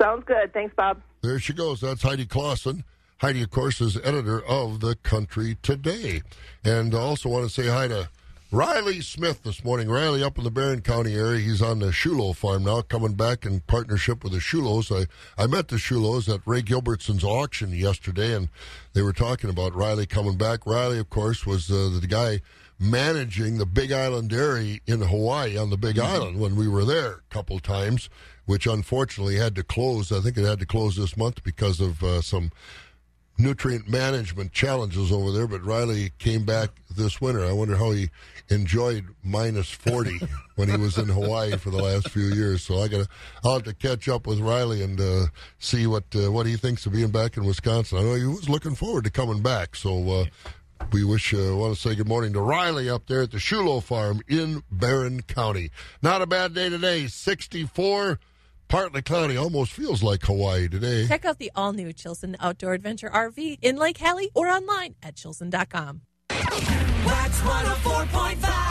Sounds good. Thanks, Bob. There she goes. That's Heidi Claussen. Heidi, of course, is editor of The Country Today. And I also want to say hi to Riley Smith this morning. Riley up in the Barron County area. He's on the Shulow farm now, coming back in partnership with the Shulows. I, I met the Shulows at Ray Gilbertson's auction yesterday, and they were talking about Riley coming back. Riley, of course, was uh, the guy managing the Big Island Dairy in Hawaii on the Big mm-hmm. Island when we were there a couple times, which unfortunately had to close. I think it had to close this month because of uh, some nutrient management challenges over there, but Riley came back this winter. I wonder how he enjoyed minus forty when he was in Hawaii for the last few years. So I gotta, I'll have to catch up with Riley and uh, see what uh, what he thinks of being back in Wisconsin. I know he was looking forward to coming back. So uh, we wish, uh, want to say good morning to Riley up there at the Shulow Farm in Barron County. Not a bad day today. sixty-four. Partly cloudy, almost feels like Hawaii today. Check out the all-new Chilson Outdoor Adventure R V in Lake Halley or online at chilson dot com. Wax one oh four point five.